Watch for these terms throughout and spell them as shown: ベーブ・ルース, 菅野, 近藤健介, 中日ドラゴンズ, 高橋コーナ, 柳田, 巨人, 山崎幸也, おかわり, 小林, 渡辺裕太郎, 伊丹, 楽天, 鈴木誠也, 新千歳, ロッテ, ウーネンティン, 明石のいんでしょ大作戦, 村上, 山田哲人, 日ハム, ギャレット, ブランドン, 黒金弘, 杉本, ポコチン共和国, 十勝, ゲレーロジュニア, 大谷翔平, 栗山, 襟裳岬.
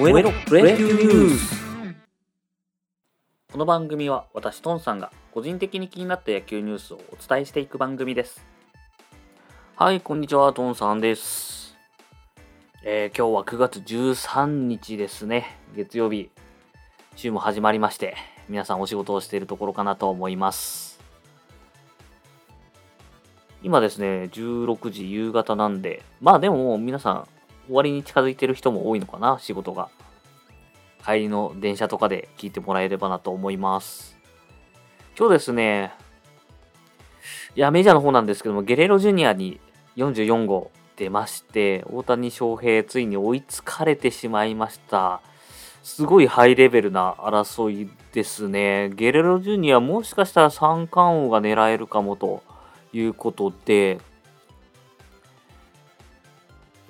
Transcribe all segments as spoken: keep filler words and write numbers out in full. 燃えろプレビューニュース。この番組は私トンさんが個人的に気になった野球ニュースをお伝えしていく番組です。はい、こんにちは、トンさんです。えー、今日はくがつじゅうさんにちですね。月曜日、週も始まりまして、皆さんお仕事をしているところかなと思います。今ですね、じゅうろくじ夕方なんで、まあでも皆さん終わりに近づいてる人も多いのかな、仕事が。帰りの電車とかで聞いてもらえればなと思います。今日ですね、いやメジャーの方なんですけども、ゲレーロジュニアによんじゅうよんごう出まして、大谷翔平ついに追いつかれてしまいました。すごいハイレベルな争いですね。ゲレーロジュニア、もしかしたら三冠王が狙えるかもということで、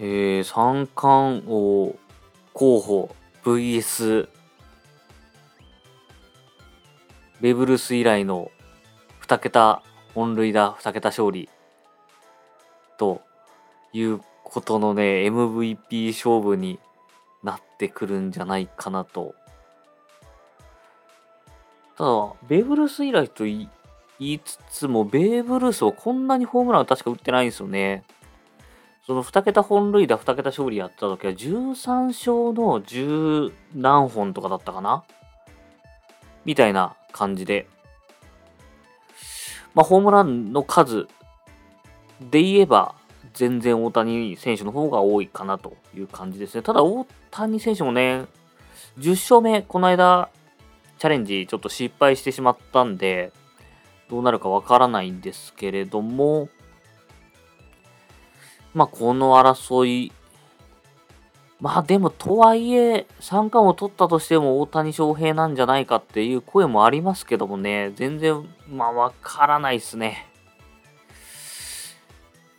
えー、三冠王候補 ブイエス ベーブ・ルース以来のにけた本塁打、にけた勝利ということのね、エムブイピー 勝負になってくるんじゃないかなと。ただベーブ・ルース以来と言いつつも、ベーブ・ルースはこんなにホームラン確か打ってないんですよね。そのにけた本塁打、にけた勝利やった時はじゅうさんしょうのじゅうなんほんとかだったかなみたいな感じで、まあホームランの数で言えば全然大谷選手の方が多いかなという感じですね。ただ大谷選手もね、じゅっしょうめ、この間チャレンジちょっと失敗してしまったんで、どうなるかわからないんですけれども、まあこの争い、まあでもとはいえ三冠を取ったとしても大谷翔平なんじゃないかっていう声もありますけどもね、全然まあわからないですね。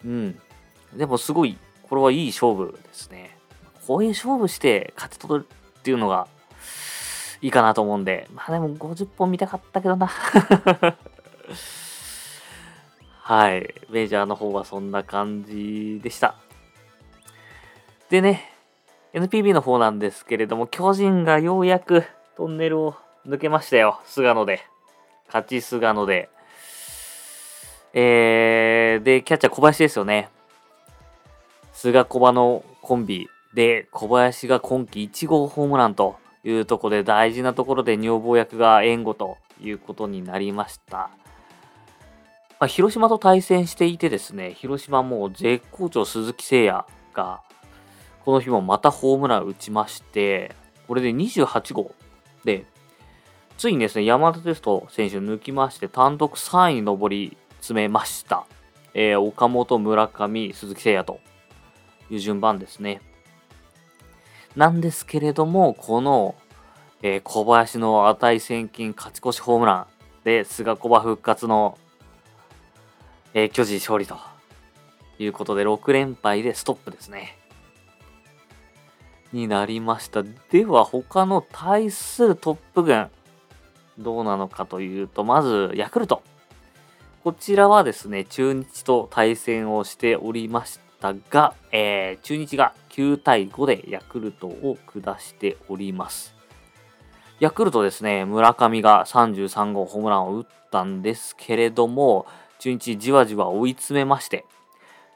うん。でもすごい、これはいい勝負ですね。こういう勝負して勝ち取るっていうのがいいかなと思うんで、まあでもごじゅっぽん見たかったけどな。はい、メジャーの方はそんな感じでした。でね、エヌピービー の方なんですけれども、巨人がようやくトンネルを抜けましたよ。菅野で。勝ち菅野で。えー、で、キャッチャー小林ですよね。菅小林のコンビで、小林が今季いちごうホームランというところで、大事なところで女房役が援護ということになりました。まあ、広島と対戦していてですね、広島も絶好調鈴木誠也がこの日もまたホームラン打ちまして、これでにじゅうはちごうでついにですね、山田哲人選手抜きまして単独さんいに上り詰めました。えー、岡本、村上、鈴木誠也という順番ですね。なんですけれども、この、えー、小林の値千金勝ち越しホームランで菅小林復活のえー、巨人勝利ということでろくれんぱいでストップですねになりました。では他の対するトップ軍どうなのかというと、まずヤクルト、こちらはですね中日と対戦をしておりましたが、えー、中日がきゅうたいごでヤクルトを下しております。ヤクルトですね、村上がさんじゅうさんごうホームランを打ったんですけれども、中日じわじわ追い詰めまして、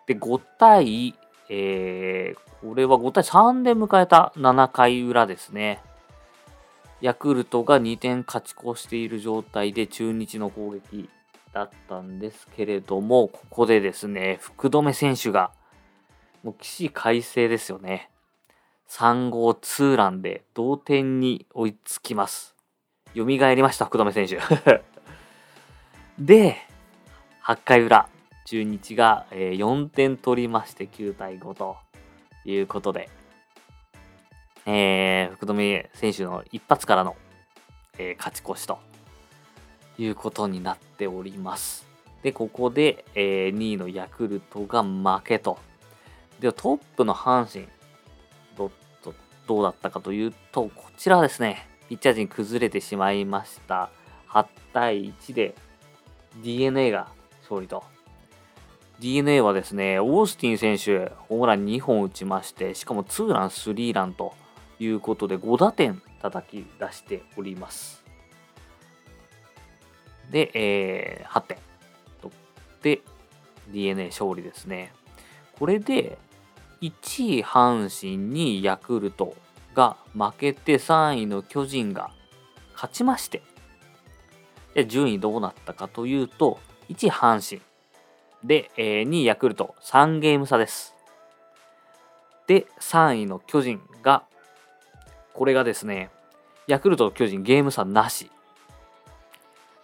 でごたい、えー、これはごたいさんで迎えたななかいうらですね。ヤクルトがにてん勝ち越している状態で中日の攻撃だったんですけれども、ここでですね福留選手がもう起死回生ですよね。さんごうツーランで同点に追いつきます。蘇りました福留選手。ではちかいうら、中日がよんてん取りましてきゅうたいごということで、えー、福留選手の一発からの、えー、勝ち越しということになっております。で、ここで、えー、にいのヤクルトが負けと。で、トップの阪神ど、ど、どうだったかというと、こちらはですね、ピッチャー陣崩れてしまいました。はちたいいちで ディーエヌエー が勝利と。 ディーエヌエー はですねオースティン選手ホームランにほん打ちまして、しかもツーランスリーランということでごだてん叩き出しております。で、えー、はってん取って ディーエヌエー 勝利ですね。これでいちい阪神にヤクルトが負けてさんいの巨人が勝ちまして、で順位どうなったかというといちい阪神でにいヤクルトさんゲーム差です。でさんいの巨人がこれがですねヤクルトと巨人ゲーム差なし、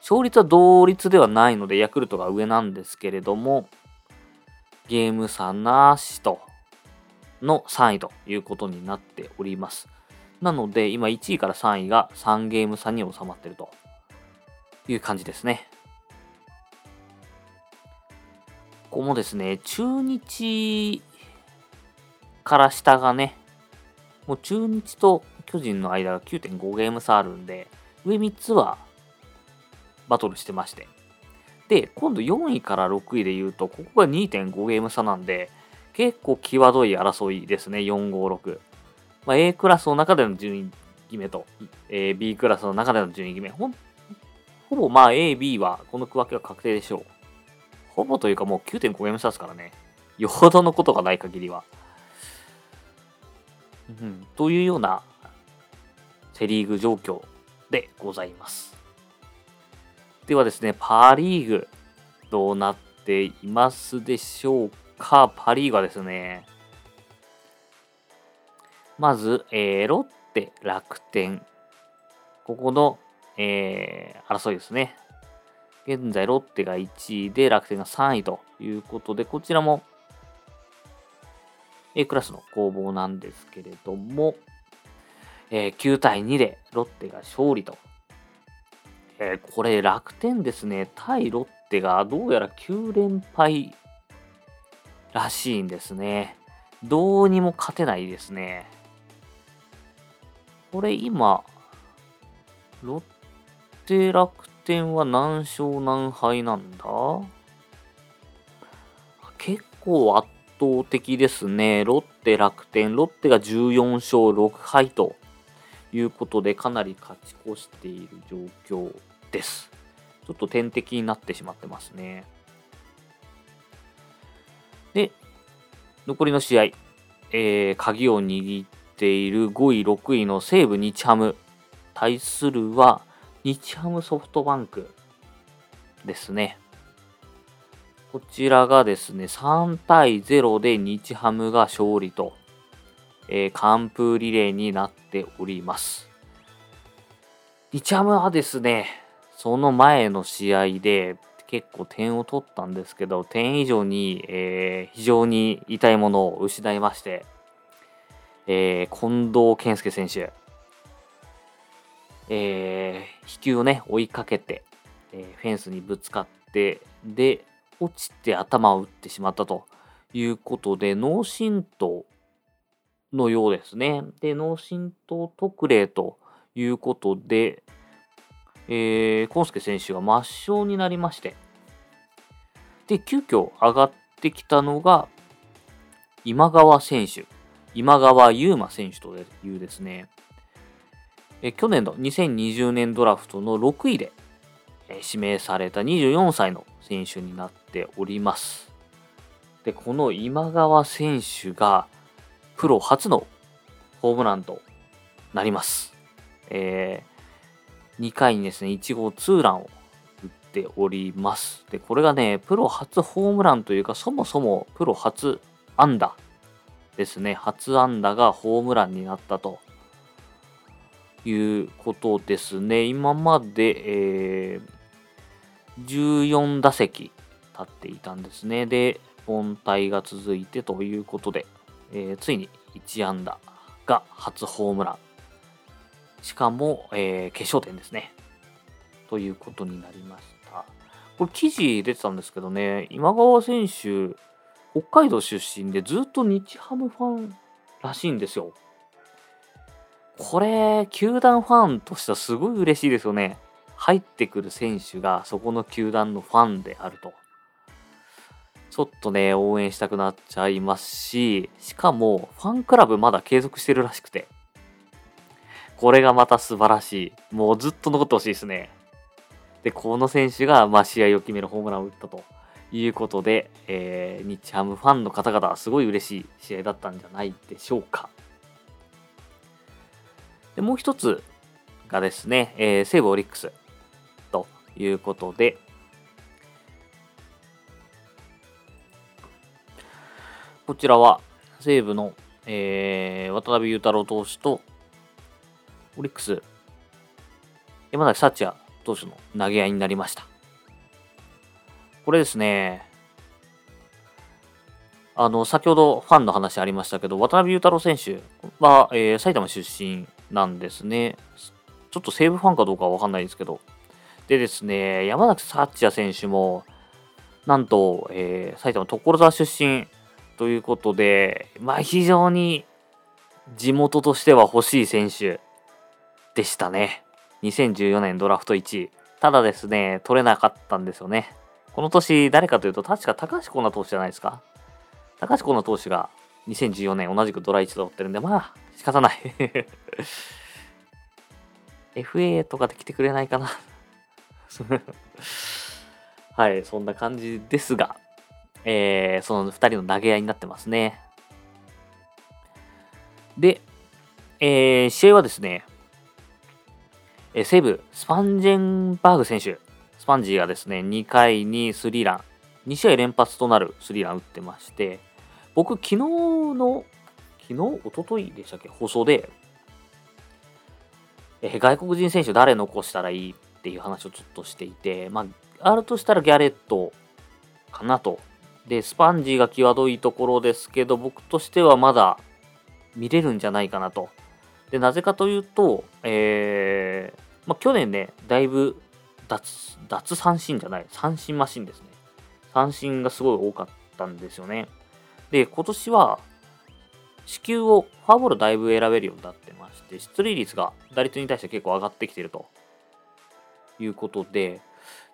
勝率は同率ではないのでヤクルトが上なんですけれどもゲーム差なしとのさんいということになっております。なので今いちいからさんいがさんゲーム差に収まっているという感じですね。ここもですね中日から下がねもう中日と巨人の間が きゅうてんご ゲーム差あるんで上みっつはバトルしてまして、で今度よんいからろくいでいうとここが にてんご ゲーム差なんで結構際どい争いですね。よん、ご、ろく、まあ、A クラスの中での順位決めと、えー、B クラスの中での順位決め ほ, ほぼまあ A、B はこの区分けは確定でしょう。ほぼというかもう きゅうてんご ゲーム差ですからね、よほどのことがない限りは、うん、というようなセリーグ状況でございます。ではですねパ・リーグどうなっていますでしょうか。パ・リーグはですねまず、えー、ロッテ楽天ここの、えー、争いですね。現在ロッテがいちいで楽天がさんいということでこちらも A クラスの攻防なんですけれども、えー、きゅうたいにでロッテが勝利と、えー、これ楽天ですね対ロッテがどうやらきゅうれんぱいらしいんですね。どうにも勝てないですね。これ今ロッテ楽天は何勝何敗なんだ。結構圧倒的ですね。ロッテ楽天ロッテがじゅうよんしょうろくはいということでかなり勝ち越している状況です。ちょっと天敵になってしまってますね。で残りの試合、えー、鍵を握っているごいろくいの西武日ハム対するは日ハムソフトバンクですね。こちらがですねさんたいゼロで日ハムが勝利と、えー、完封リレーになっております。日ハムはですねその前の試合で結構点を取ったんですけど点以上に、えー、非常に痛いものを失いまして、えー、近藤健介選手、えー、飛球をね追いかけて、えー、フェンスにぶつかってで落ちて頭を打ってしまったということで脳震盪のようですね。で脳震盪特例ということでえー、コンスケ選手が抹消になりましてで急遽上がってきたのが今川選手今川優馬選手というですねえ去年のにせんにじゅうねんドラフトのろくいで、えー、指名されたにじゅうよんさいの選手になっております。でこの今川選手がプロ初のホームランとなります。えーにかいにですねいちごうツーランを打っております。でこれがねプロ初ホームランというかそもそもプロ初安打ですね。初安打がホームランになったということですね。今まで、えー、じゅうよんだせき立っていたんですね。で凡退が続いてということで、えー、ついにいちあんだが初ホームランしかも、えー、決勝点ですねということになりました。これ記事出てたんですけどね今川選手北海道出身でずっと日ハムファンらしいんですよ。これ球団ファンとしてはすごい嬉しいですよね。入ってくる選手がそこの球団のファンであるとちょっとね応援したくなっちゃいますし、しかもファンクラブまだ継続してるらしくてこれがまた素晴らしい。もうずっと残ってほしいですね。で、この選手が、まあ、試合を決めるホームランを打ったということで、えー、日ハムファンの方々はすごい嬉しい試合だったんじゃないでしょうか。で、もう一つがですね、えー、西武オリックスということで、こちらは西武の、えー、渡辺裕太郎投手とオリックス山崎幸也投手の投げ合いになりました。これですね、あの先ほどファンの話ありましたけど、渡辺裕太郎選手は、えー、埼玉出身なんですね。ちょっと西武ファンかどうかは分かんないですけど、でですね、山崎幸也選手もなんと、えー、埼玉所沢出身ということで、まあ、非常に地元としては欲しい選手でしたね。にせんじゅうよねんドラフトいちい。ただですね、取れなかったんですよね。この年誰かというと、確か高橋コーナ投手じゃないですか。高橋コーナ投手がにせんじゅうよねん同じくドラいち取ってるんで、まあ仕方ないエフエー とかで来てくれないかなはい、そんな感じですが、えー、そのふたりの投げ合いになってますね。で、えー、試合はですね、えー、西武スパンジェンバーグ選手、スパンジーがですね、にかいにスリーラン、に試合連発となるスリーラン打ってまして、僕昨日の昨日一昨日でしたっけ、放送で、えー、外国人選手誰残したらいいっていう話をちょっとしていて、まあ、あるとしたらギャレットかなと。で、スパンジーが際どいところですけど、僕としてはまだ見れるんじゃないかなと。で、なぜかというと、えーまあ、去年ね、だいぶ 脱, 脱三振じゃない三振マシンですね。三振がすごい多かったんですよね。で、今年は四球をフォアボールだいぶ選べるようになってまして、出塁率が打率に対して結構上がってきているということで、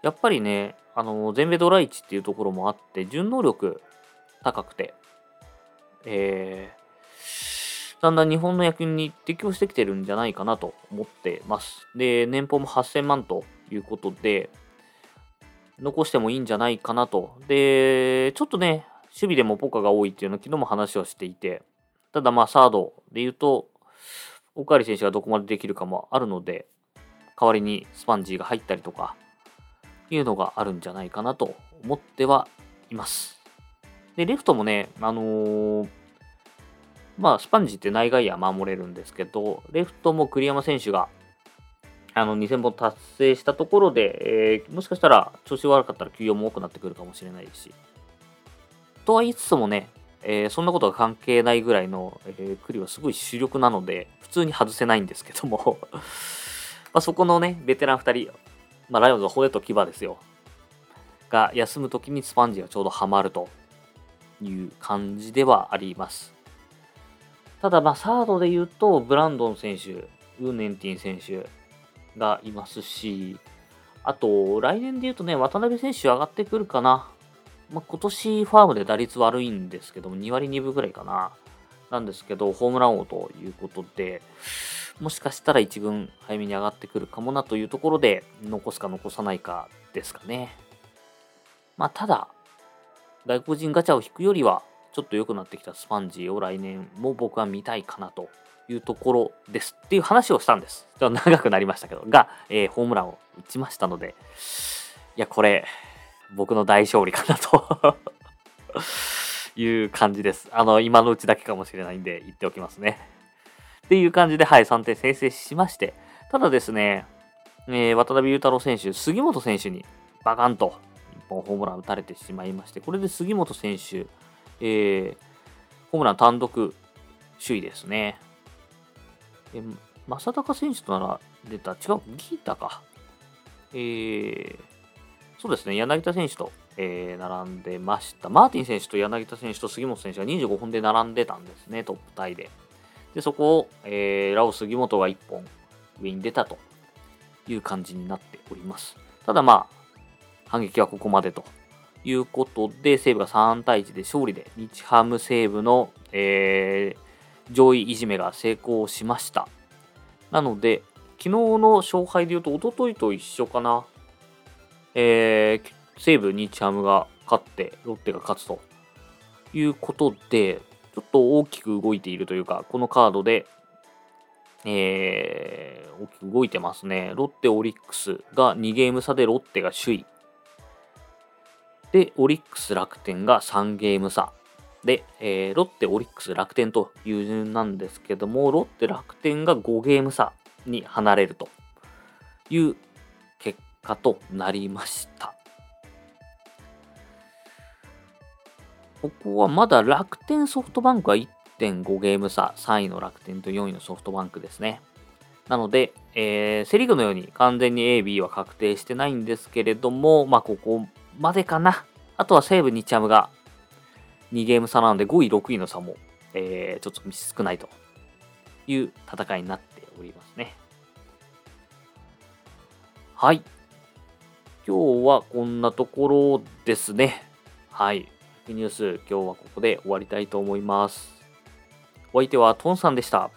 やっぱりね、あの全米ドラいちっていうところもあって、順応力高くて、えー、だんだん日本の野球に適応してきてるんじゃないかなと思ってます。で、年俸もはっせんまんということで、残してもいいんじゃないかなと。で、ちょっとね、守備でもポカが多いっていうのを昨日も話をしていて、ただまあサードでいうとおかわり選手がどこまでできるかもあるので、代わりにスパンジーが入ったりとかいうのがあるんじゃないかなと思ってはいます。で、レフトもね、あのー、まあスパンジって内外野守れるんですけど、レフトも栗山選手があのにせんぼん達成したところで、えー、もしかしたら調子悪かったら休養も多くなってくるかもしれないし、とは言いつつもね、えー、そんなことが関係ないぐらいの、えー、栗はすごい主力なので普通に外せないんですけども、まあ、そこのね、ベテランふたり、まあ、ライオンズは骨と牙ですよが休むときにスパンジーがちょうどハマるという感じではあります。ただまあサードで言うとブランドン選手、ウーネンティン選手がいますし、あと来年で言うとね、渡辺選手上がってくるかな、まあ、今年ファームで打率悪いんですけどもにわりにぶぐらいかな、なんですけどホームラン王ということで、もしかしたら一軍早めに上がってくるかもなというところで、残すか残さないかですかね。まあただ外国人ガチャを引くよりはちょっと良くなってきたスパンジーを来年も僕は見たいかなというところですっていう話をしたんです。ちょっと長くなりましたけどが、えー、ホームランを打ちましたので、いやこれ僕の大勝利かなという感じです。あの今のうちだけかもしれないんで言っておきますねっていう感じで、はい、さんてん先制しまして、ただですね、えー、渡辺裕太郎選手、杉本選手にバカンといっぽんホームラン打たれてしまいまして、これで杉本選手、えー、ホームラン単独首位ですね。えー、正隆選手となら出た、違う、ギータか、えー、そうですね、柳田選手と、えー、並んでました。マーティン選手と柳田選手と杉本選手がにじゅうごほんで並んでたんですね、トップタイで。で、そこを、えー、ラオス杉本がいっぽん上に出たという感じになっております。ただまあ、反撃はここまでということで、西武がさんたいいちで勝利で、日ハム西武の、えー、上位いじめが成功しました。なので昨日の勝敗でいうと一昨日と一緒かな、えー、西武に日ハムが勝ってロッテが勝つということで、ちょっと大きく動いているというか、このカードで、えー、大きく動いてますね。ロッテオリックスがにゲーム差でロッテが首位で、オリックス楽天がさんゲーム差で、えー、ロッテオリックス楽天という順なんですけども、ロッテ楽天がごゲーム差に離れるという結果となりました。ここはまだ楽天ソフトバンクは いってんご ゲーム差、さんいの楽天とよんいのソフトバンクですね。なので、えー、セリーグのように完全に A、B は確定してないんですけれども、まあここまでかな。あとは西武日ハムがにゲーム差なのでごいろくいの差も、えー、ちょっと少ないという戦いになっておりますね。はい、今日はこんなところですね。はい、ニュース今日はここで終わりたいと思います。お相手はトンさんでした。